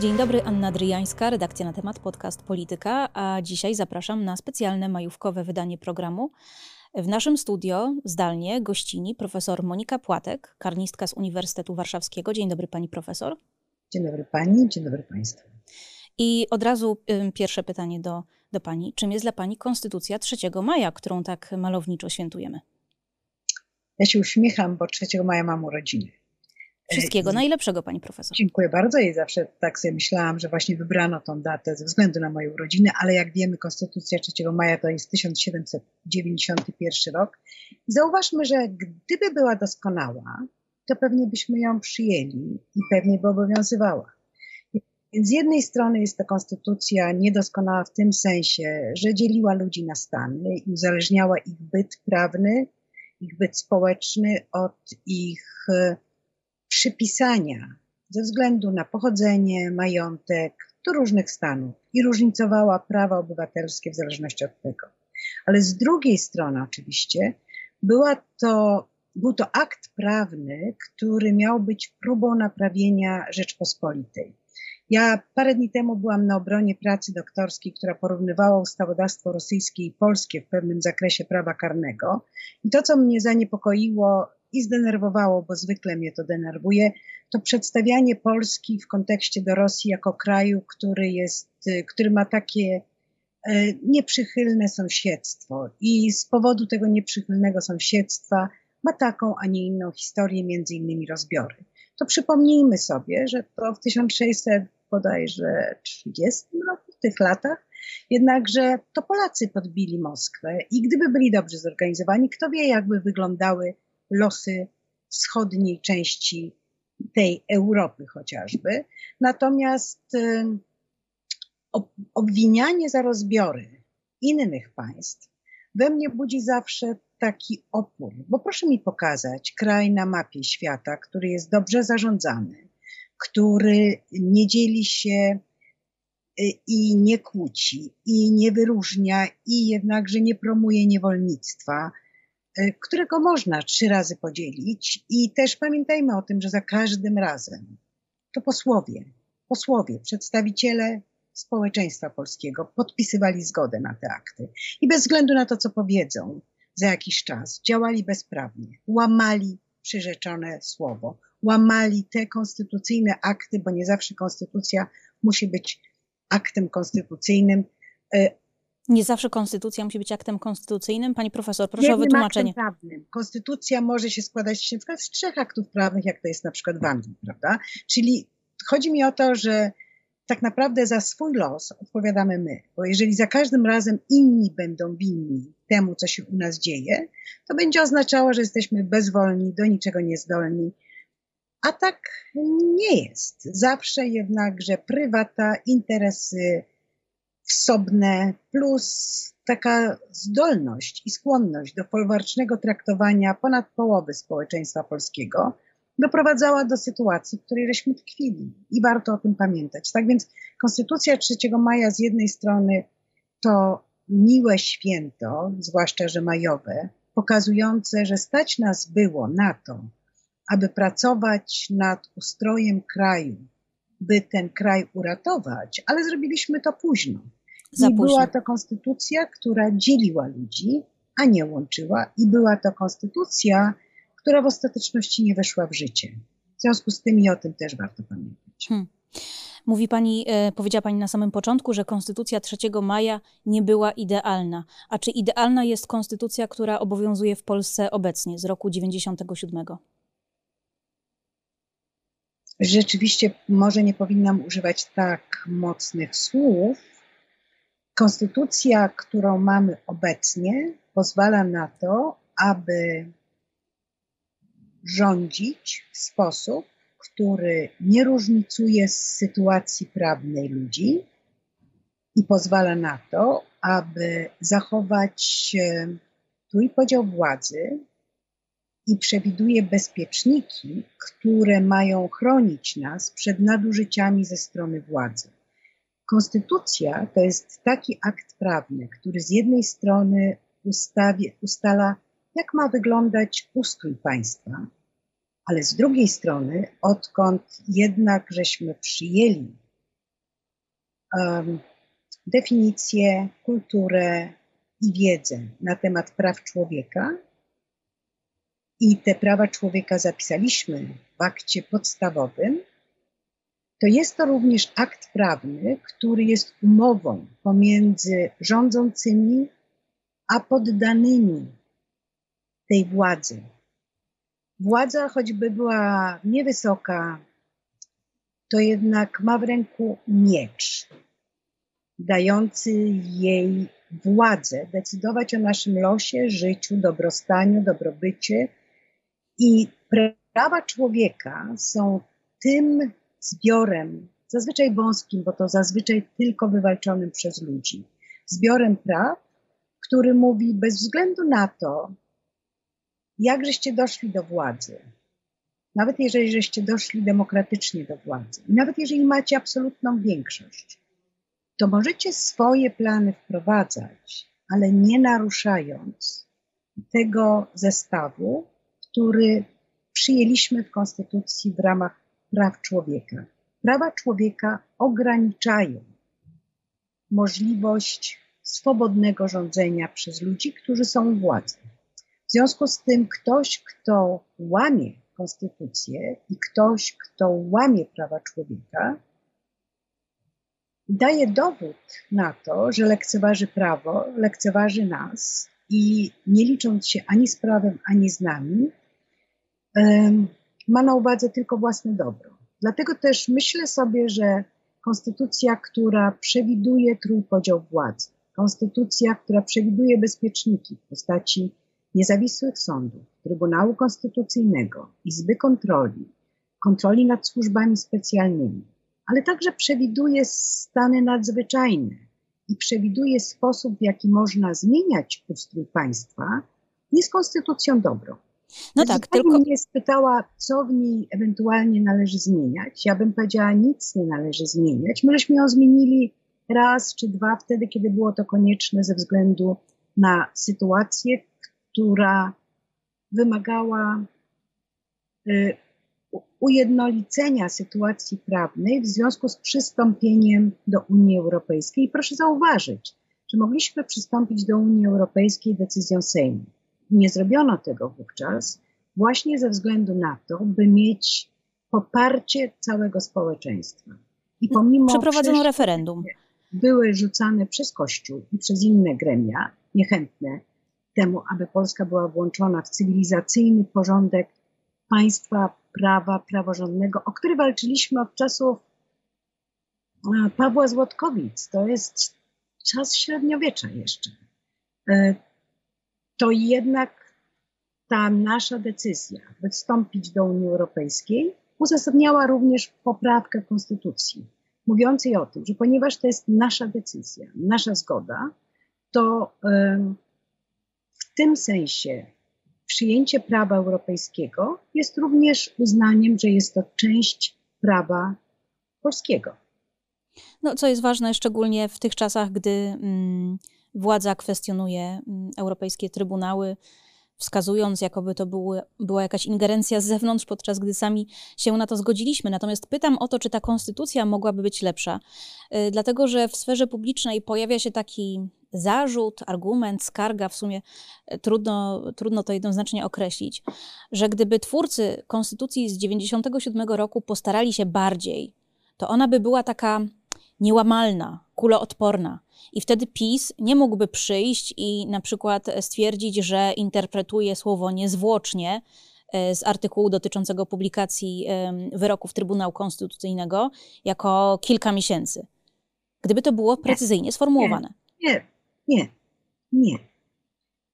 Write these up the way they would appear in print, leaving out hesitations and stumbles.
Dzień dobry, Anna Dryjańska, redakcja Na Temat, podcast Polityka, a dzisiaj zapraszam na specjalne majówkowe wydanie programu. W naszym studio zdalnie gościni profesor Monika Płatek, karnistka z Uniwersytetu Warszawskiego. Dzień dobry pani profesor. Dzień dobry pani, dzień dobry państwu. I od razu pierwsze pytanie do pani. Czym jest dla pani Konstytucja 3 maja, którą tak malowniczo świętujemy? Ja się uśmiecham, bo 3 maja mam urodziny. Wszystkiego najlepszego pani profesor. Dziękuję bardzo i zawsze tak sobie myślałam, że właśnie wybrano tą datę ze względu na moje urodziny, ale jak wiemy Konstytucja 3 maja to jest 1791 rok. I zauważmy, że gdyby była doskonała, to pewnie byśmy ją przyjęli i pewnie by obowiązywała. Więc z jednej strony jest to konstytucja niedoskonała w tym sensie, że dzieliła ludzi na stany i uzależniała ich byt prawny, ich byt społeczny od ich przypisania ze względu na pochodzenie, majątek do różnych stanów i różnicowała prawa obywatelskie w zależności od tego. Ale z drugiej strony oczywiście był to akt prawny, który miał być próbą naprawienia Rzeczpospolitej. Ja parę dni temu byłam na obronie pracy doktorskiej, która porównywała ustawodawstwo rosyjskie i polskie w pewnym zakresie prawa karnego. I to, co mnie zaniepokoiło i zdenerwowało, bo zwykle mnie to denerwuje, to przedstawianie Polski w kontekście do Rosji jako kraju, który ma takie nieprzychylne sąsiedztwo. I z powodu tego nieprzychylnego sąsiedztwa ma taką, a nie inną historię, między innymi rozbiory. To przypomnijmy sobie, że to w 1630 roku, w tych latach, jednakże to Polacy podbili Moskwę i gdyby byli dobrze zorganizowani, kto wie, jakby wyglądały losy wschodniej części tej Europy chociażby. Natomiast obwinianie za rozbiory innych państw we mnie budzi zawsze taki opór, bo proszę mi pokazać kraj na mapie świata, który jest dobrze zarządzany, który nie dzieli się i nie kłóci, i nie wyróżnia, i jednakże nie promuje niewolnictwa, którego można 3 razy podzielić. I też pamiętajmy o tym, że za każdym razem to posłowie, przedstawiciele społeczeństwa polskiego podpisywali zgodę na te akty. I bez względu na to, co powiedzą, za jakiś czas działali bezprawnie, łamali przyrzeczone słowo, łamali te konstytucyjne akty, bo nie zawsze konstytucja musi być aktem konstytucyjnym. Nie zawsze konstytucja musi być aktem konstytucyjnym? Pani profesor, proszę o wytłumaczenie. Aktem prawnym. Konstytucja może się składać na przykład z 3 aktów prawnych, jak to jest na przykład w Anglii, prawda? Czyli chodzi mi o to, że tak naprawdę za swój los odpowiadamy my, bo jeżeli za każdym razem inni będą winni temu, co się u nas dzieje, to będzie oznaczało, że jesteśmy bezwolni, do niczego niezdolni, a tak nie jest. Zawsze jednakże prywata, interesy wsobne plus taka zdolność i skłonność do folwarcznego traktowania ponad połowy społeczeństwa polskiego doprowadzała do sytuacji, w której żeśmy tkwili i warto o tym pamiętać. Tak więc Konstytucja 3 maja z jednej strony to miłe święto, zwłaszcza że majowe, pokazujące, że stać nas było na to, aby pracować nad ustrojem kraju, by ten kraj uratować, ale zrobiliśmy to późno. I była to konstytucja, która dzieliła ludzi, a nie łączyła i była to konstytucja, która w ostateczności nie weszła w życie. W związku z tym i o tym też warto pamiętać. Mówi pani, powiedziała pani na samym początku, że Konstytucja 3 maja nie była idealna. A czy idealna jest konstytucja, która obowiązuje w Polsce obecnie z roku 1997? Rzeczywiście może nie powinnam używać tak mocnych słów. Konstytucja, którą mamy obecnie, pozwala na to, aby rządzić w sposób, który nie różnicuje sytuacji prawnej ludzi i pozwala na to, aby zachować trójpodział władzy i przewiduje bezpieczniki, które mają chronić nas przed nadużyciami ze strony władzy. Konstytucja to jest taki akt prawny, który z jednej strony ustala, jak ma wyglądać ustrój państwa, ale z drugiej strony, odkąd jednak żeśmy przyjęli definicję, kulturę i wiedzę na temat praw człowieka. I te prawa człowieka zapisaliśmy w akcie podstawowym, to jest to również akt prawny, który jest umową pomiędzy rządzącymi a poddanymi tej władzy. Władza, choćby była niewysoka, to jednak ma w ręku miecz, dający jej władzę decydować o naszym losie, życiu, dobrostaniu, dobrobycie. I prawa człowieka są tym zbiorem, zazwyczaj wąskim, bo to zazwyczaj tylko wywalczonym przez ludzi, zbiorem praw, który mówi bez względu na to, jak żeście doszli do władzy, nawet jeżeli żeście doszli demokratycznie do władzy, i nawet jeżeli macie absolutną większość, to możecie swoje plany wprowadzać, ale nie naruszając tego zestawu, który przyjęliśmy w Konstytucji w ramach praw człowieka. Prawa człowieka ograniczają możliwość swobodnego rządzenia przez ludzi, którzy są u władzy. W związku z tym ktoś, kto łamie konstytucję i ktoś, kto łamie prawa człowieka, daje dowód na to, że lekceważy prawo, lekceważy nas i nie licząc się ani z prawem, ani z nami, ma na uwadze tylko własne dobro. Dlatego też myślę sobie, że konstytucja, która przewiduje trójpodział władzy, konstytucja, która przewiduje bezpieczniki w postaci niezawisłych sądów, Trybunału Konstytucyjnego, Izby Kontroli, kontroli nad służbami specjalnymi, ale także przewiduje stany nadzwyczajne i przewiduje sposób, w jaki można zmieniać ustrój państwa, jest konstytucją dobrą. No tak, tylko mnie spytała, co w niej ewentualnie należy zmieniać. Ja bym powiedziała, nic nie należy zmieniać. Myśmy ją zmienili raz czy dwa wtedy, kiedy było to konieczne ze względu na sytuację, która wymagała ujednolicenia sytuacji prawnej w związku z przystąpieniem do Unii Europejskiej. I proszę zauważyć, że mogliśmy przystąpić do Unii Europejskiej decyzją Sejmu. Nie zrobiono tego wówczas właśnie ze względu na to, by mieć poparcie całego społeczeństwa. I pomimo przeprowadzono referendum. Były rzucane przez Kościół i przez inne gremia niechętne temu, aby Polska była włączona w cywilizacyjny porządek państwa prawa, praworządnego, o który walczyliśmy od czasów Pawła Złotkowic. To jest czas średniowiecza jeszcze. To jednak ta nasza decyzja, by wstąpić do Unii Europejskiej, uzasadniała również poprawkę konstytucji, mówiącej o tym, że ponieważ to jest nasza decyzja, nasza zgoda, to w tym sensie przyjęcie prawa europejskiego jest również uznaniem, że jest to część prawa polskiego. No, co jest ważne, szczególnie w tych czasach, gdy władza kwestionuje europejskie trybunały, wskazując, jakoby to była jakaś ingerencja z zewnątrz, podczas gdy sami się na to zgodziliśmy. Natomiast pytam o to, czy ta konstytucja mogłaby być lepsza. Dlatego, że w sferze publicznej pojawia się taki zarzut, argument, skarga, w sumie trudno to jednoznacznie określić, że gdyby twórcy konstytucji z 1997 roku postarali się bardziej, to ona by była taka niełamalna, kuloodporna. I wtedy PiS nie mógłby przyjść i na przykład stwierdzić, że interpretuje słowo niezwłocznie z artykułu dotyczącego publikacji wyroków Trybunału Konstytucyjnego jako kilka miesięcy. Gdyby to było precyzyjnie sformułowane. Nie.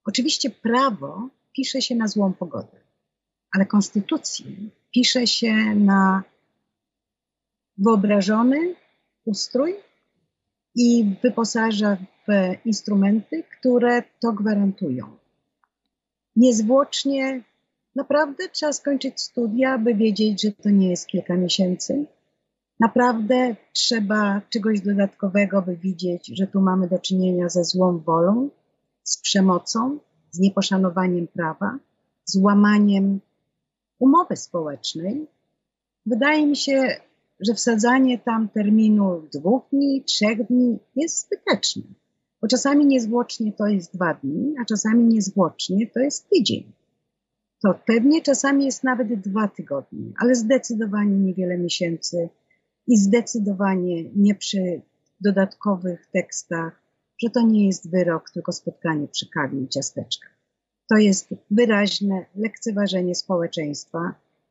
Oczywiście prawo pisze się na złą pogodę, ale konstytucję pisze się na wyobrażony ustrój i wyposaża w instrumenty, które to gwarantują. Niezwłocznie naprawdę trzeba skończyć studia, by wiedzieć, że to nie jest kilka miesięcy. Naprawdę trzeba czegoś dodatkowego, by widzieć, że tu mamy do czynienia ze złą wolą, z przemocą, z nieposzanowaniem prawa, z łamaniem umowy społecznej. Wydaje mi się, że wsadzanie tam terminu 2 dni, 3 dni jest zbyteczne. Bo czasami niezwłocznie to jest 2 dni, a czasami niezwłocznie to jest tydzień. To pewnie czasami jest nawet 2 tygodnie, ale zdecydowanie niewiele miesięcy i zdecydowanie nie przy dodatkowych tekstach, że to nie jest wyrok, tylko spotkanie przy kawie i ciasteczkach. To jest wyraźne lekceważenie społeczeństwa,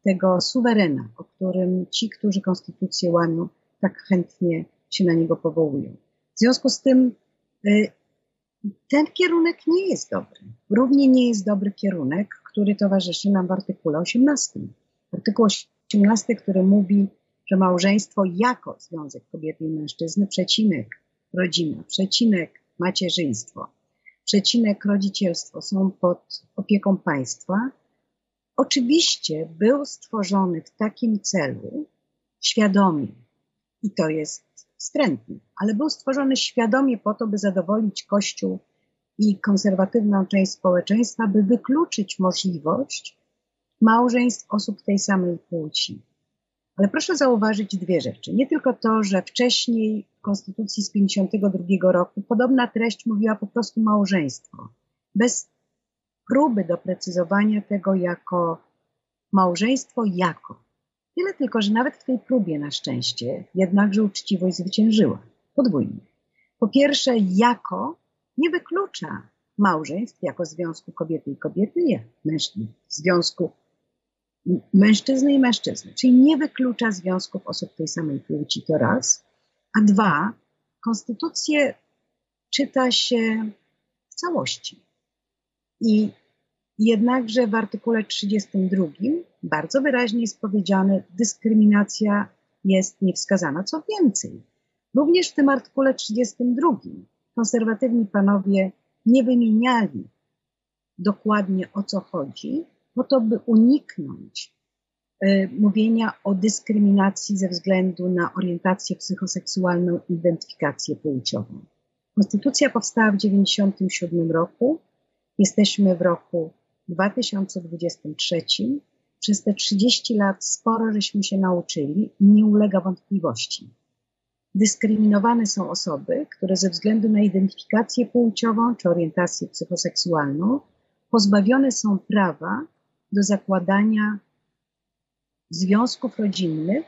tego suwerena, o którym ci, którzy konstytucję łamią, tak chętnie się na niego powołują. W związku z tym ten kierunek nie jest dobry. Równie nie jest dobry kierunek, który towarzyszy nam w artykule 18. Artykuł 18, który mówi, że małżeństwo jako związek kobiety i mężczyzny, przecinek rodzina, przecinek macierzyństwo, przecinek rodzicielstwo są pod opieką państwa, oczywiście był stworzony w takim celu świadomie i to jest wstrętne, ale był stworzony świadomie po to, by zadowolić Kościół i konserwatywną część społeczeństwa, by wykluczyć możliwość małżeństw osób tej samej płci. Ale proszę zauważyć dwie rzeczy. Nie tylko to, że wcześniej w Konstytucji z 1952 roku podobna treść mówiła po prostu małżeństwo, bez próby doprecyzowania tego jako małżeństwo jako. Tyle tylko, że nawet w tej próbie na szczęście jednakże uczciwość zwyciężyła. Podwójnie. Po pierwsze, jako nie wyklucza małżeństw jako związku kobiety i kobiety, nie, związku mężczyzny i mężczyzny. Czyli nie wyklucza związków osób tej samej płci, to raz. A dwa, konstytucję czyta się w całości. I jednakże w artykule 32 bardzo wyraźnie jest powiedziane, dyskryminacja jest niewskazana. Co więcej, również w tym artykule 32 konserwatywni panowie nie wymieniali dokładnie o co chodzi, po to by uniknąć mówienia o dyskryminacji ze względu na orientację psychoseksualną i identyfikację płciową. Konstytucja powstała w 1997 roku. Jesteśmy w roku 2023. Przez te 30 lat sporo żeśmy się nauczyli i nie ulega wątpliwości. Dyskryminowane są osoby, które ze względu na identyfikację płciową czy orientację psychoseksualną pozbawione są prawa do zakładania związków rodzinnych,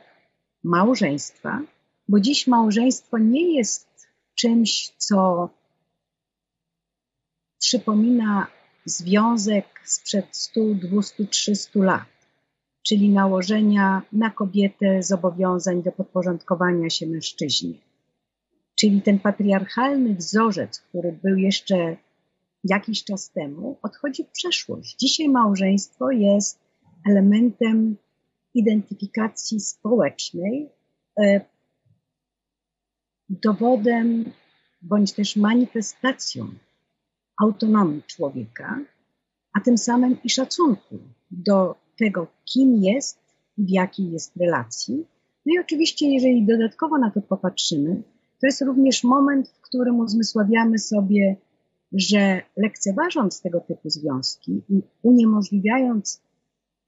małżeństwa, bo dziś małżeństwo nie jest czymś, co przypomina związek sprzed 100, 200, 300 lat, czyli nałożenia na kobietę zobowiązań do podporządkowania się mężczyźnie. Czyli ten patriarchalny wzorzec, który był jeszcze jakiś czas temu, odchodzi w przeszłość. Dzisiaj małżeństwo jest elementem identyfikacji społecznej, dowodem bądź też manifestacją autonomii człowieka, a tym samym i szacunku do tego, kim jest i w jakiej jest relacji. No i oczywiście, jeżeli dodatkowo na to popatrzymy, to jest również moment, w którym uzmysławiamy sobie, że lekceważąc tego typu związki i uniemożliwiając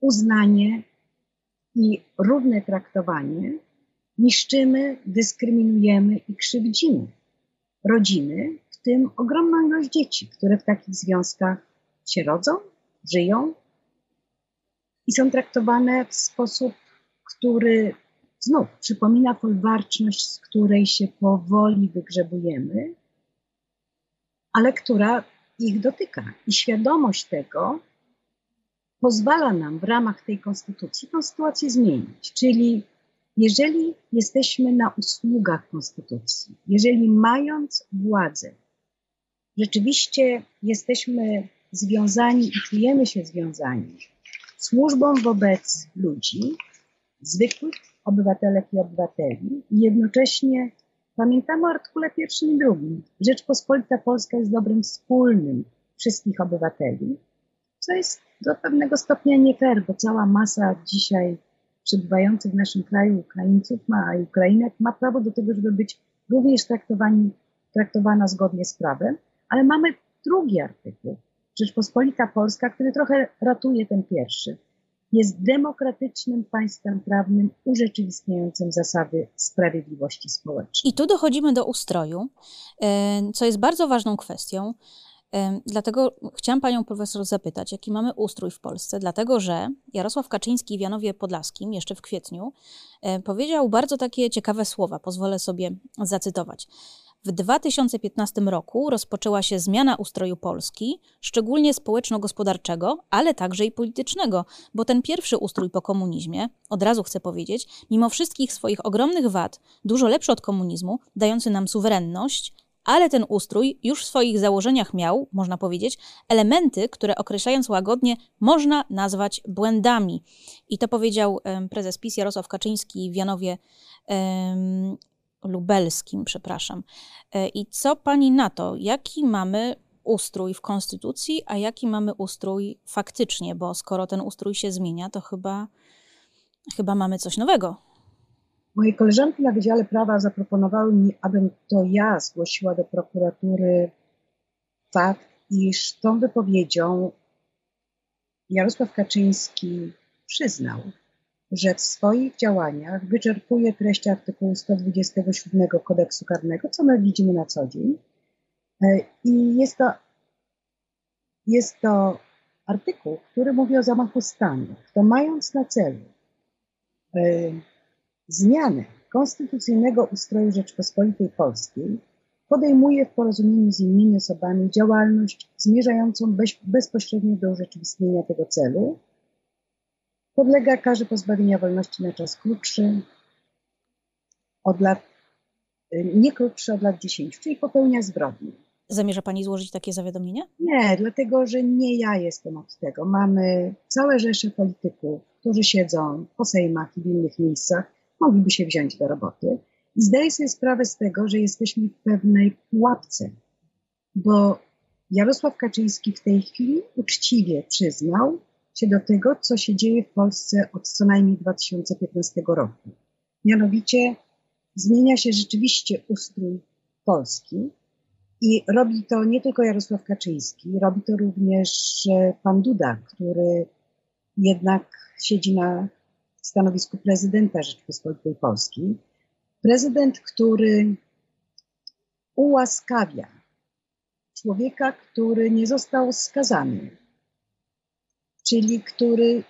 uznanie i równe traktowanie, niszczymy, dyskryminujemy i krzywdzimy rodziny, w tym ogromną ilość dzieci, które w takich związkach się rodzą, żyją i są traktowane w sposób, który znów przypomina folwarczność, z której się powoli wygrzebujemy, ale która ich dotyka. I świadomość tego pozwala nam w ramach tej konstytucji tę sytuację zmienić. Czyli jeżeli jesteśmy na usługach konstytucji, jeżeli mając władzę, rzeczywiście jesteśmy związani i czujemy się związani służbą wobec ludzi, zwykłych obywatelek i obywateli i jednocześnie pamiętamy o artykule 1 i 2. Rzeczpospolita Polska jest dobrem wspólnym wszystkich obywateli, co jest do pewnego stopnia nie fair, bo cała masa dzisiaj przebywających w naszym kraju Ukraińców i Ukrainek ma prawo do tego, żeby być również traktowana zgodnie z prawem, ale mamy drugi artykuł, Rzeczpospolita Polska, który trochę ratuje ten pierwszy. jest demokratycznym państwem prawnym urzeczywistniającym zasady sprawiedliwości społecznej. I tu dochodzimy do ustroju, co jest bardzo ważną kwestią. Dlatego chciałam panią profesor zapytać, jaki mamy ustrój w Polsce, dlatego że Jarosław Kaczyński w Janowie Podlaskim jeszcze w kwietniu powiedział bardzo takie ciekawe słowa, pozwolę sobie zacytować. W 2015 roku rozpoczęła się zmiana ustroju Polski, szczególnie społeczno-gospodarczego, ale także i politycznego, bo ten pierwszy ustrój po komunizmie, od razu chcę powiedzieć, mimo wszystkich swoich ogromnych wad, dużo lepszy od komunizmu, dający nam suwerenność, ale ten ustrój już w swoich założeniach miał, można powiedzieć, elementy, które określając łagodnie można nazwać błędami. I to powiedział prezes PiS Jarosław Kaczyński w Janowie Lubelskim, przepraszam. I co pani na to? Jaki mamy ustrój w Konstytucji, a jaki mamy ustrój faktycznie? Bo skoro ten ustrój się zmienia, to chyba mamy coś nowego. Moje koleżanki na Wydziale Prawa zaproponowały mi, abym to ja zgłosiła do prokuratury fakt, iż tą wypowiedzią Jarosław Kaczyński przyznał, że w swoich działaniach wyczerpuje treść artykułu 127 Kodeksu Karnego, co my widzimy na co dzień. I jest to artykuł, który mówi o zamachu stanu. To mając na celu zmianę konstytucyjnego ustroju Rzeczpospolitej Polskiej, podejmuje w porozumieniu z innymi osobami działalność zmierzającą bezpośrednio do urzeczywistnienia tego celu, podlega karze pozbawienia wolności na czas krótszy od lat, nie krótszy od lat 10, czyli popełnia zbrodnię. Zamierza pani złożyć takie zawiadomienie? Nie, dlatego że nie ja jestem od tego. Mamy całe rzesze polityków, którzy siedzą po sejmach i w innych miejscach, mogliby się wziąć do roboty. I zdaję sobie sprawę z tego, że jesteśmy w pewnej pułapce, bo Jarosław Kaczyński w tej chwili uczciwie przyznał się do tego, co się dzieje w Polsce od co najmniej 2015 roku. Mianowicie zmienia się rzeczywiście ustrój Polski i robi to nie tylko Jarosław Kaczyński, robi to również pan Duda, który jednak siedzi na stanowisku prezydenta Rzeczypospolitej Polskiej. Prezydent, który ułaskawia człowieka, który nie został skazany, czyli który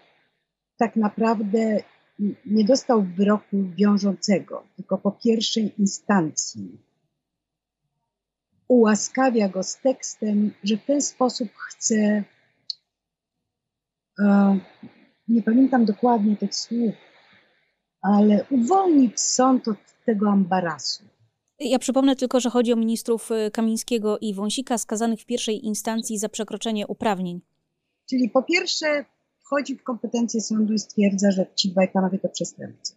tak naprawdę nie dostał wyroku wiążącego, tylko po pierwszej instancji. Ułaskawia go z tekstem, że w ten sposób chce... nie pamiętam dokładnie tych słów, ale uwolnić sąd od tego ambarasu. Ja przypomnę tylko, że chodzi o ministrów Kamińskiego i Wąsika skazanych w pierwszej instancji za przekroczenie uprawnień. Czyli po pierwsze wchodzi w kompetencje sądu i stwierdza, że ci dwaj panowie to przestępcy.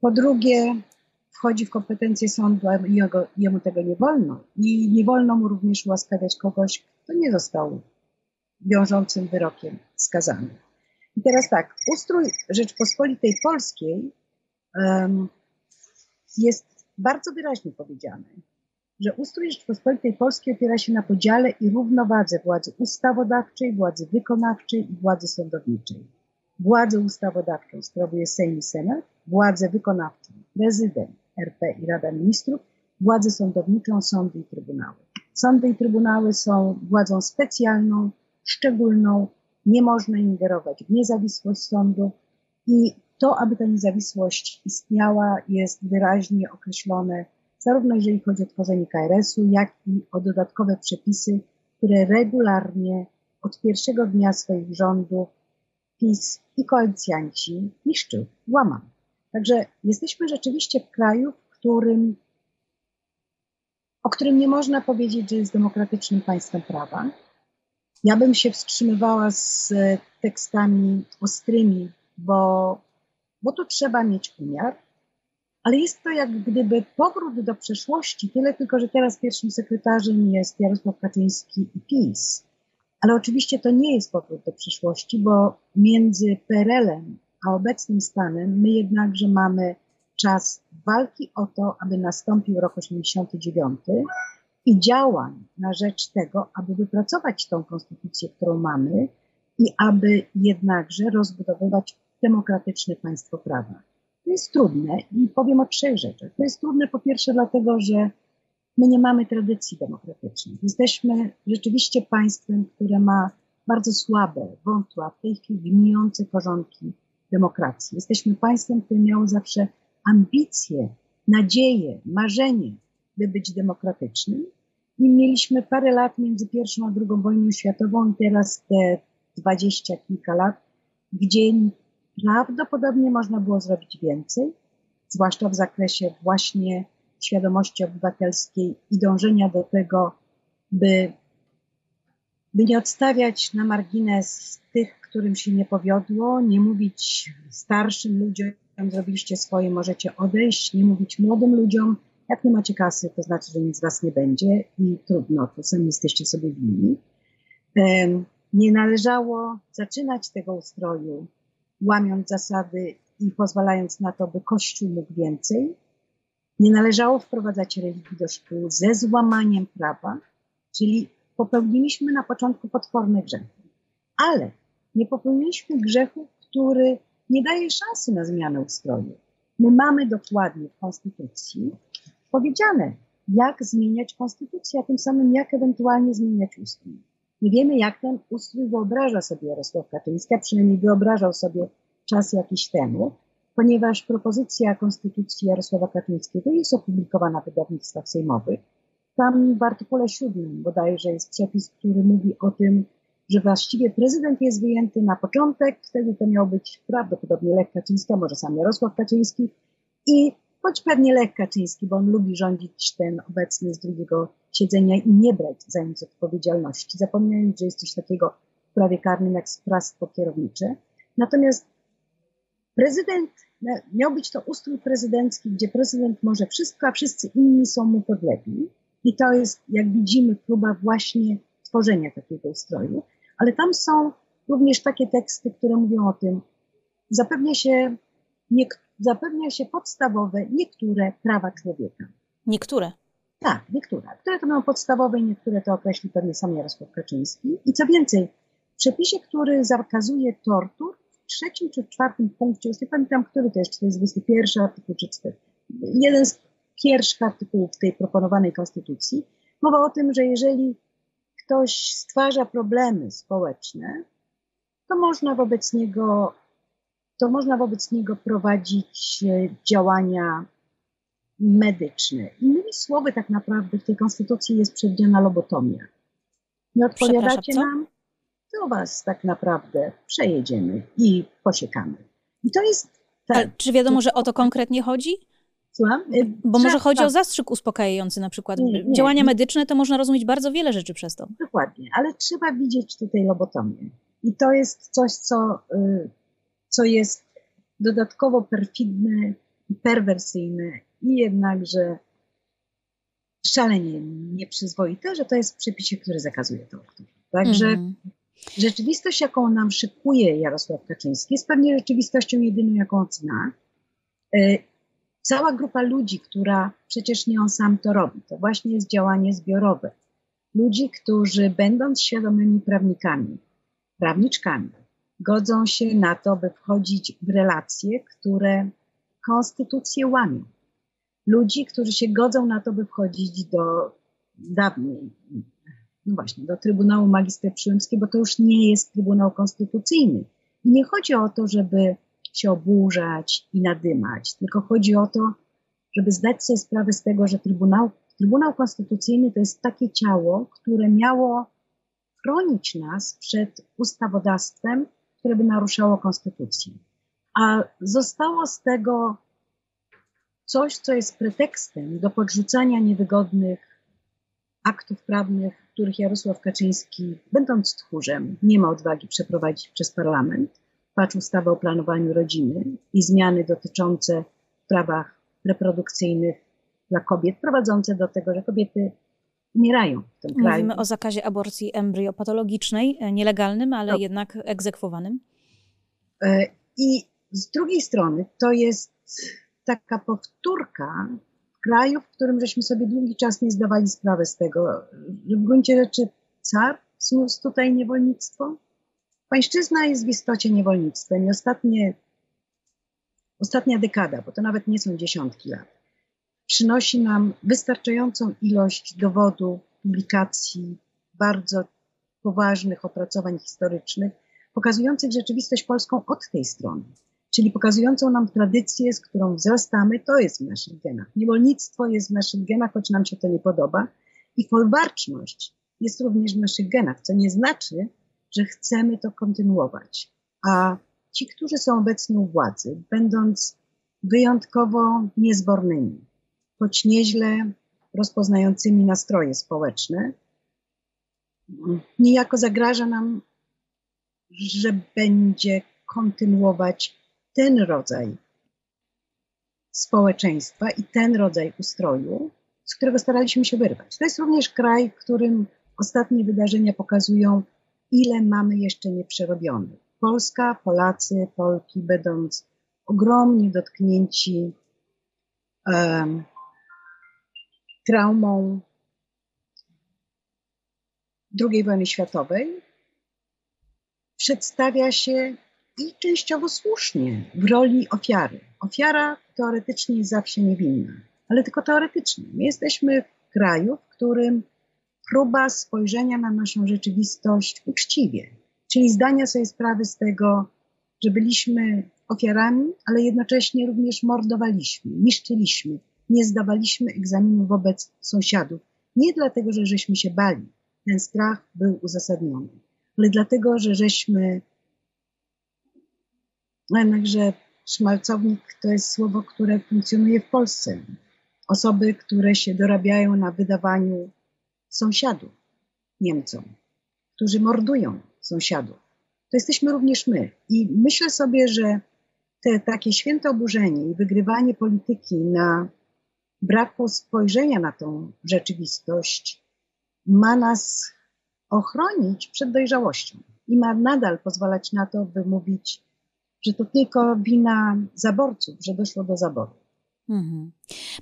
Po drugie wchodzi w kompetencje sądu, a jemu tego nie wolno. I nie wolno mu również ułaskawiać kogoś, kto nie został wiążącym wyrokiem skazany. I teraz tak, ustrój Rzeczpospolitej Polskiej jest bardzo wyraźnie powiedziany, że ustrój Rzeczpospolitej Polskiej opiera się na podziale i równowadze władzy ustawodawczej, władzy wykonawczej i władzy sądowniczej. Władzę ustawodawczą sprawuje Sejm i Senat, władzę wykonawczą prezydent RP i Rada Ministrów, władzę sądowniczą sądy i trybunały. Sądy i trybunały są władzą specjalną, szczególną, nie można ingerować w niezawisłość sądu i to, aby ta niezawisłość istniała, jest wyraźnie określone zarówno jeżeli chodzi o tworzenie KRS-u, jak i o dodatkowe przepisy, które regularnie od pierwszego dnia swoich rządów PiS i koalicjanci niszczył, łamał. Także jesteśmy rzeczywiście w kraju, o którym nie można powiedzieć, że jest demokratycznym państwem prawa. Ja bym się wstrzymywała z tekstami ostrymi, bo tu trzeba mieć umiar, ale jest to jak gdyby powrót do przeszłości, tyle tylko, że teraz pierwszym sekretarzem jest Jarosław Kaczyński i PiS. Ale oczywiście to nie jest powrót do przeszłości, bo między PRL-em a obecnym stanem my jednakże mamy czas walki o to, aby nastąpił rok 89. i działań na rzecz tego, aby wypracować tą konstytucję, którą mamy i aby jednakże rozbudowywać demokratyczne państwo prawa. To jest trudne i powiem o trzech rzeczach. To jest trudne po pierwsze dlatego, że my nie mamy tradycji demokratycznych. Jesteśmy rzeczywiście państwem, które ma bardzo słabe, wątłe, a w tej chwili gnijące korzonki demokracji. Jesteśmy państwem, które miało zawsze ambicje, nadzieje, marzenie, by być demokratycznym. I mieliśmy parę lat między pierwszą a drugą wojną światową i teraz te 20 kilka lat, gdzie prawdopodobnie można było zrobić więcej, zwłaszcza w zakresie właśnie świadomości obywatelskiej i dążenia do tego, by nie odstawiać na margines tych, którym się nie powiodło, nie mówić starszym ludziom, zrobiliście swoje, możecie odejść, nie mówić młodym ludziom, jak nie macie kasy, to znaczy, że nic z was nie będzie i trudno, to sami jesteście sobie winni. Nie należało zaczynać tego ustroju, łamiąc zasady i pozwalając na to, by Kościół mógł więcej. Nie należało wprowadzać religii do szkół ze złamaniem prawa, czyli popełniliśmy na początku potworne grzechy, ale nie popełniliśmy grzechu, który nie daje szansy na zmianę ustroju. My mamy dokładnie w Konstytucji powiedziane, jak zmieniać Konstytucję, a tym samym jak ewentualnie zmieniać ustrój. Nie wiemy, jak ten ustrój wyobraża sobie Jarosław Kaczyński, przynajmniej wyobrażał sobie czas jakiś temu, ponieważ propozycja Konstytucji Jarosława Kaczyńskiego jest opublikowana w wydawnictwach sejmowych. Tam w artykule 7 bodajże jest przepis, który mówi o tym, że właściwie prezydent jest wyjęty na początek, wtedy to miał być prawdopodobnie Lech Kaczyński, może sam Jarosław Kaczyński i choć pewnie Lech Kaczyński, bo on lubi rządzić ten obecny z drugiego siedzenia i nie brać za nic odpowiedzialności, zapominając, że jest coś takiego w prawie karnym jak sprawstwo kierownicze. Natomiast prezydent, miał być to ustrój prezydencki, gdzie prezydent może wszystko, a wszyscy inni są mu podlegli. I to jest, jak widzimy, próba właśnie tworzenia takiego ustroju. Ale tam są również takie teksty, które mówią o tym, zapewnia się podstawowe niektóre prawa człowieka. Niektóre? Tak, niektóre. Które to będą podstawowe i niektóre to określi pewnie sam Jarosław Kaczyński. I co więcej, w przepisie, który zakazuje tortur, w 3. czy 4. punkcie, już nie pamiętam, który to jest, czy to jest 21 artykuł, czy 4. Jeden z pierwszych artykułów tej proponowanej konstytucji, mowa o tym, że jeżeli ktoś stwarza problemy społeczne, to można wobec niego prowadzić działania medyczne. Innymi słowy, tak naprawdę w tej konstytucji jest przewidziana lobotomia. Nie odpowiadacie nam, to was tak naprawdę przejedziemy i posiekamy. I to jest... Ale czy wiadomo, że o to konkretnie chodzi? Słucham? Bo może chodzi o zastrzyk uspokajający na przykład. Nie, działania medyczne to można rozumieć bardzo wiele rzeczy przez to. Dokładnie, ale trzeba widzieć tutaj lobotomię. I to jest coś, co jest dodatkowo perfidne i perwersyjne i jednakże szalenie nieprzyzwoite, że to jest w przepisie, który zakazuje tortur. Także rzeczywistość, jaką nam szykuje Jarosław Kaczyński, jest pewnie rzeczywistością jedyną, jaką zna. Cała grupa ludzi, która przecież nie on sam to robi, to właśnie jest działanie zbiorowe. Ludzi, którzy będąc świadomymi prawnikami, prawniczkami, godzą się na to, by wchodzić w relacje, które konstytucję łamią. Ludzi, którzy się godzą na to, by wchodzić do Trybunału Magistry Przyłębskiej, bo to już nie jest Trybunał Konstytucyjny. I nie chodzi o to, żeby się oburzać i nadymać, tylko chodzi o to, żeby zdać sobie sprawę z tego, że Trybunał Konstytucyjny to jest takie ciało, które miało chronić nas przed ustawodawstwem, które by naruszało konstytucję. A zostało z tego coś, co jest pretekstem do podrzucania niewygodnych aktów prawnych, których Jarosław Kaczyński, będąc tchórzem, nie ma odwagi przeprowadzić przez parlament. Patrz ustawę o planowaniu rodziny i zmiany dotyczące praw reprodukcyjnych dla kobiet, prowadzące do tego, że kobiety umierają w tym kraju. Mówimy o zakazie aborcji embriopatologicznej, nielegalnym, ale jednak egzekwowanym. I z drugiej strony to jest taka powtórka kraju, w którym żeśmy sobie długi czas nie zdawali sprawy z tego, że w gruncie rzeczy car, znów tutaj niewolnictwo, Pańszczyzna jest w istocie niewolnictwem i ostatnia dekada, bo to nawet nie są dziesiątki lat, przynosi nam wystarczającą ilość dowodów, publikacji, bardzo poważnych opracowań historycznych, pokazujących rzeczywistość polską od tej strony. Czyli pokazującą nam tradycję, z którą wzrastamy, to jest w naszych genach. Niewolnictwo jest w naszych genach, choć nam się to nie podoba. I folwarczność jest również w naszych genach, co nie znaczy, że chcemy to kontynuować. A ci, którzy są obecnie u władzy, będąc wyjątkowo niezbornymi, choć nieźle rozpoznającymi nastroje społeczne, niejako zagraża nam, że będzie kontynuować ten rodzaj społeczeństwa i ten rodzaj ustroju, z którego staraliśmy się wyrwać. To jest również kraj, w którym ostatnie wydarzenia pokazują, ile mamy jeszcze nieprzerobionych. Polska, Polacy, Polki, będąc ogromnie dotknięci traumą II wojny światowej, przedstawia się i częściowo słusznie w roli ofiary. Ofiara teoretycznie jest zawsze niewinna, ale tylko teoretycznie. My jesteśmy w kraju, w którym próba spojrzenia na naszą rzeczywistość uczciwie, czyli zdania sobie sprawy z tego, że byliśmy ofiarami, ale jednocześnie również mordowaliśmy, niszczyliśmy, nie zdawaliśmy egzaminu wobec sąsiadów. Nie dlatego, że żeśmy się bali, ten strach był uzasadniony, ale dlatego, że żeśmy... No jednakże szmalcownik to jest słowo, które funkcjonuje w Polsce. Osoby, które się dorabiają na wydawaniu sąsiadów Niemcom, którzy mordują sąsiadów. To jesteśmy również my. I myślę sobie, że te takie święte oburzenie i wygrywanie polityki na braku spojrzenia na tą rzeczywistość ma nas ochronić przed dojrzałością i ma nadal pozwalać na to, by mówić, że to tylko wina zaborców, że doszło do zaboru.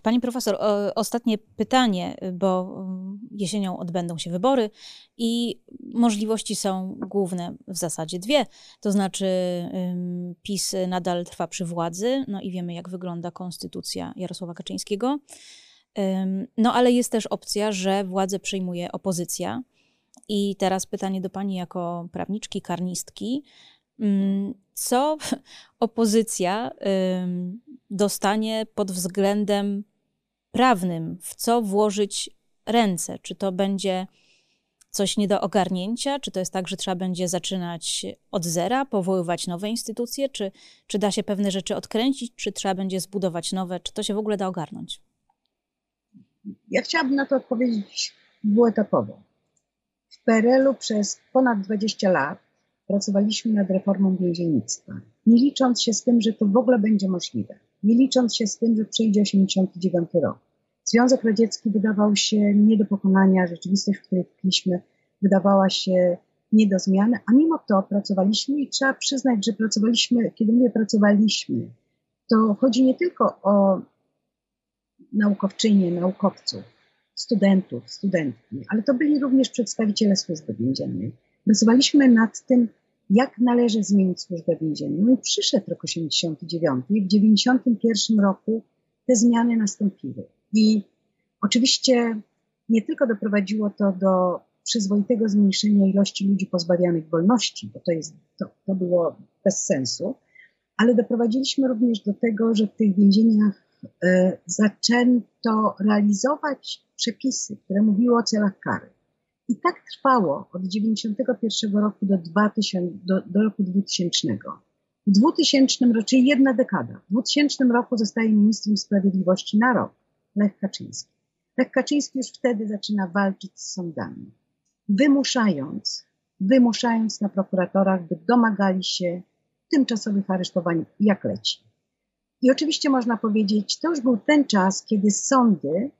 Pani profesor, ostatnie pytanie, bo jesienią odbędą się wybory i możliwości są główne w zasadzie dwie. To znaczy PiS nadal trwa przy władzy, no i wiemy, jak wygląda konstytucja Jarosława Kaczyńskiego. No ale jest też opcja, że władzę przejmuje opozycja. I teraz pytanie do pani jako prawniczki, karnistki. Co opozycja dostanie pod względem prawnym? W co włożyć ręce? Czy to będzie coś nie do ogarnięcia? Czy to jest tak, że trzeba będzie zaczynać od zera, powoływać nowe instytucje? Czy da się pewne rzeczy odkręcić? Czy trzeba będzie zbudować nowe? Czy to się w ogóle da ogarnąć? Ja chciałabym na to odpowiedzieć dwuetapowo. W PRL-u przez ponad 20 lat pracowaliśmy nad reformą więziennictwa, nie licząc się z tym, że to w ogóle będzie możliwe, nie licząc się z tym, że przyjdzie 1989 rok. Związek Radziecki wydawał się nie do pokonania, rzeczywistość, w której tkliśmy, wydawała się nie do zmiany, a mimo to pracowaliśmy i trzeba przyznać, że pracowaliśmy, kiedy mówię pracowaliśmy, to chodzi nie tylko o naukowczynie, naukowców, studentów, studentki, ale to byli również przedstawiciele służby więziennej. Pracowaliśmy nad tym, jak należy zmienić służbę więzienną i przyszedł rok 1989 i w 1991 roku te zmiany nastąpiły. I oczywiście nie tylko doprowadziło to do przyzwoitego zmniejszenia ilości ludzi pozbawianych wolności, bo to było bez sensu, ale doprowadziliśmy również do tego, że w tych więzieniach zaczęto realizować przepisy, które mówiły o celach kary. I tak trwało od 1991 roku do roku 2000. W 2000 roku, czyli jedna dekada, w 2000 roku zostaje ministrem sprawiedliwości na rok Lech Kaczyński. Lech Kaczyński już wtedy zaczyna walczyć z sądami, wymuszając na prokuratorach, by domagali się tymczasowych aresztowań jak leci. I oczywiście można powiedzieć, to już był ten czas, kiedy sądy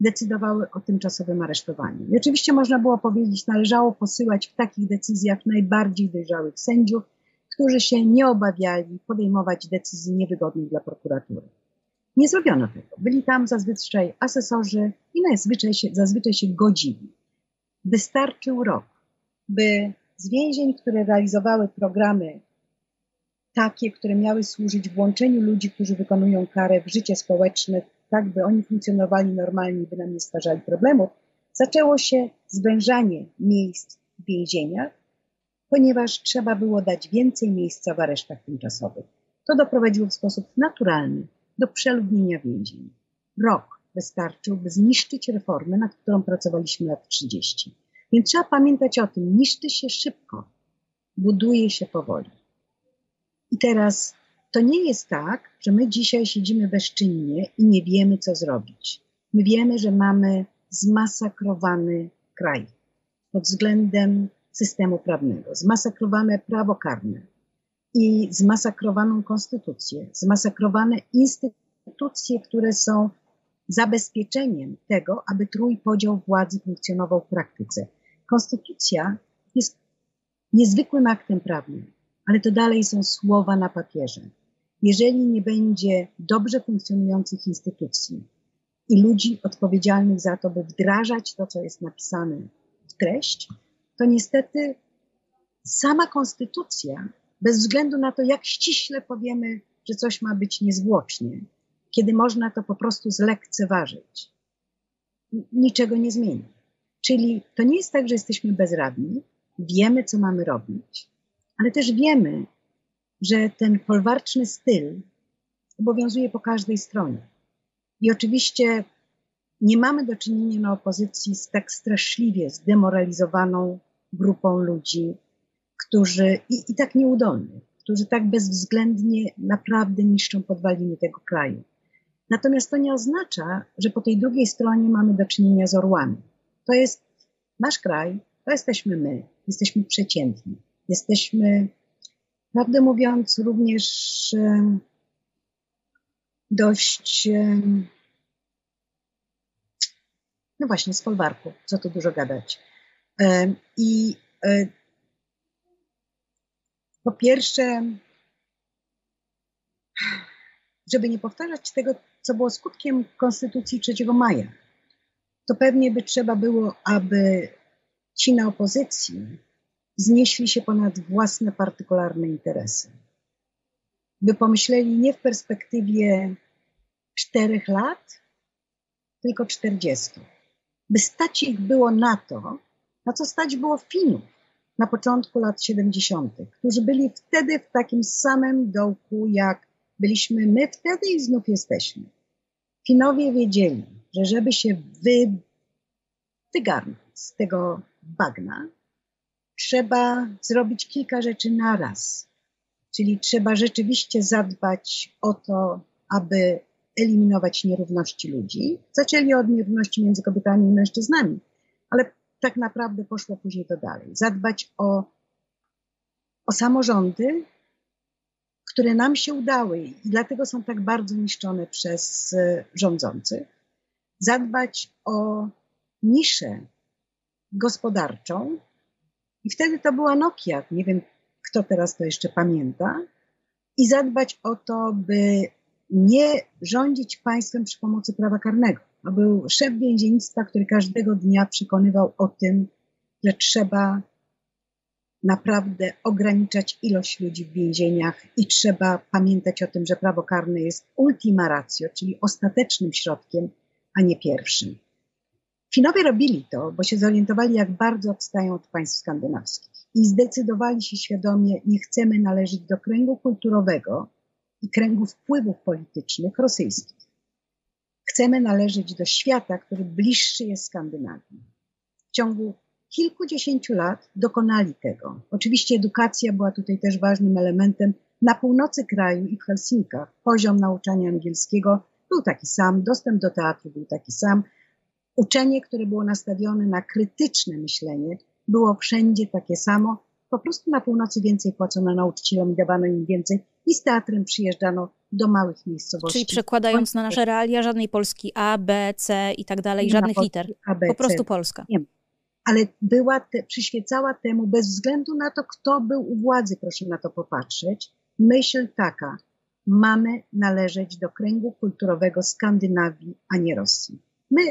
decydowały o tymczasowym aresztowaniu. I oczywiście można było powiedzieć, należało posyłać w takich decyzjach najbardziej dojrzałych sędziów, którzy się nie obawiali podejmować decyzji niewygodnych dla prokuratury. Nie zrobiono tego. Byli tam zazwyczaj asesorzy i zazwyczaj się godzili. Wystarczył rok, by z więzień, które realizowały programy takie, które miały służyć włączeniu ludzi, którzy wykonują karę w życie społeczne, tak by oni funkcjonowali normalnie, by nam nie stwarzali problemów, zaczęło się zwężanie miejsc w więzieniach, ponieważ trzeba było dać więcej miejsca w aresztach tymczasowych. To doprowadziło w sposób naturalny do przeludnienia więzień. Rok wystarczył, by zniszczyć reformę, nad którą pracowaliśmy lat 30. Więc trzeba pamiętać o tym, niszczy się szybko, buduje się powoli. I teraz to nie jest tak, że my dzisiaj siedzimy bezczynnie i nie wiemy, co zrobić. My wiemy, że mamy zmasakrowany kraj pod względem systemu prawnego, zmasakrowane prawo karne i zmasakrowaną konstytucję, zmasakrowane instytucje, które są zabezpieczeniem tego, aby trójpodział władzy funkcjonował w praktyce. Konstytucja jest niezwykłym aktem prawnym, ale to dalej są słowa na papierze. Jeżeli nie będzie dobrze funkcjonujących instytucji i ludzi odpowiedzialnych za to, by wdrażać to, co jest napisane w treść, to niestety sama konstytucja, bez względu na to, jak ściśle powiemy, że coś ma być niezwłocznie, kiedy można to po prostu zlekceważyć, niczego nie zmieni. Czyli to nie jest tak, że jesteśmy bezradni, wiemy, co mamy robić, ale też wiemy, że ten folwarczny styl obowiązuje po każdej stronie. I oczywiście nie mamy do czynienia na opozycji z tak straszliwie zdemoralizowaną grupą ludzi, którzy i tak nieudolnych, którzy tak bezwzględnie naprawdę niszczą podwaliny tego kraju. Natomiast to nie oznacza, że po tej drugiej stronie mamy do czynienia z orłami. To jest nasz kraj, to jesteśmy my, jesteśmy przeciętni. Jesteśmy, prawdę mówiąc, również dość, no właśnie, z folwarku, co tu dużo gadać. I po pierwsze, żeby nie powtarzać tego, co było skutkiem Konstytucji 3 maja, to pewnie by trzeba było, aby ci na opozycji znieśli się ponad własne partykularne interesy. By pomyśleli nie w perspektywie 4 lat, tylko 40. By stać ich było na to, na co stać było Finów na początku lat 70., którzy byli wtedy w takim samym dołku, jak byliśmy my wtedy i znów jesteśmy. Finowie wiedzieli, że żeby się wygarnąć z tego bagna, trzeba zrobić kilka rzeczy naraz. Czyli trzeba rzeczywiście zadbać o to, aby eliminować nierówności ludzi. Zaczęli od nierówności między kobietami i mężczyznami, ale tak naprawdę poszło później to dalej. Zadbać o samorządy, które nam się udały i dlatego są tak bardzo niszczone przez rządzących. Zadbać o niszę gospodarczą. I wtedy to była Nokia, nie wiem, kto teraz to jeszcze pamięta, i zadbać o to, by nie rządzić państwem przy pomocy prawa karnego. To był szef więziennictwa, który każdego dnia przekonywał o tym, że trzeba naprawdę ograniczać ilość ludzi w więzieniach i trzeba pamiętać o tym, że prawo karne jest ultima ratio, czyli ostatecznym środkiem, a nie pierwszym. Finowie robili to, bo się zorientowali, jak bardzo odstają od państw skandynawskich i zdecydowali się świadomie, nie chcemy należeć do kręgu kulturowego i kręgu wpływów politycznych rosyjskich. Chcemy należeć do świata, który bliższy jest Skandynawii. W ciągu kilkudziesięciu lat dokonali tego. Oczywiście edukacja była tutaj też ważnym elementem. Na północy kraju i w Helsinkach poziom nauczania angielskiego był taki sam, dostęp do teatru był taki sam. Uczenie, które było nastawione na krytyczne myślenie, było wszędzie takie samo. Po prostu na północy więcej płacono nauczycielom i dawano im więcej. I z teatrem przyjeżdżano do małych miejscowości. Czyli przekładając na nasze realia, żadnej Polski A, B, C i tak dalej, żadnych liter. Po prostu Polska. Nie ma. Ale przyświecała temu, bez względu na to, kto był u władzy, proszę na to popatrzeć, myśl taka: mamy należeć do kręgu kulturowego Skandynawii, a nie Rosji. My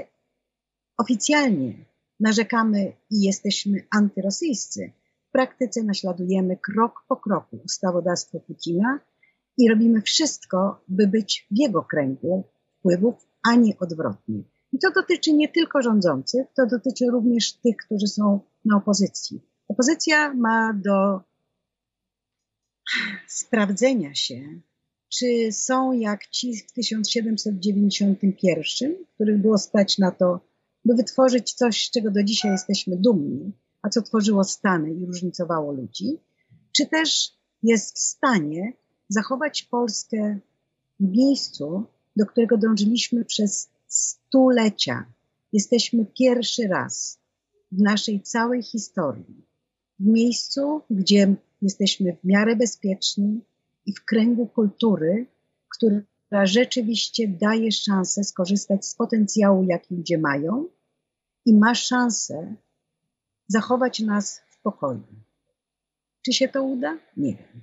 oficjalnie narzekamy i jesteśmy antyrosyjscy, W praktyce naśladujemy krok po kroku ustawodawstwo Putina i robimy wszystko, by być w jego kręgu wpływów, a nie odwrotnie. I to dotyczy nie tylko rządzących, to dotyczy również tych, którzy są na opozycji. Opozycja ma do sprawdzenia się, czy są jak ci w 1791, których było stać na to, by wytworzyć coś, z czego do dzisiaj jesteśmy dumni, a co tworzyło Stany i różnicowało ludzi, czy też jest w stanie zachować Polskę w miejscu, do którego dążyliśmy przez stulecia. Jesteśmy pierwszy raz w naszej całej historii, w miejscu, gdzie jesteśmy w miarę bezpieczni i w kręgu kultury, która rzeczywiście daje szansę skorzystać z potencjału, jaki ludzie mają i ma szansę zachować nas w pokoju. Czy się to uda? Nie wiem.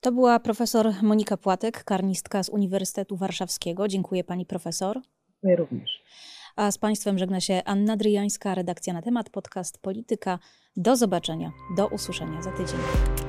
To była profesor Monika Płatek, karnistka z Uniwersytetu Warszawskiego. Dziękuję pani profesor. Dziękuję również. A z państwem żegna się Anna Dryjańska, redakcja Na Temat, podcast Polityka. Do zobaczenia, do usłyszenia za tydzień.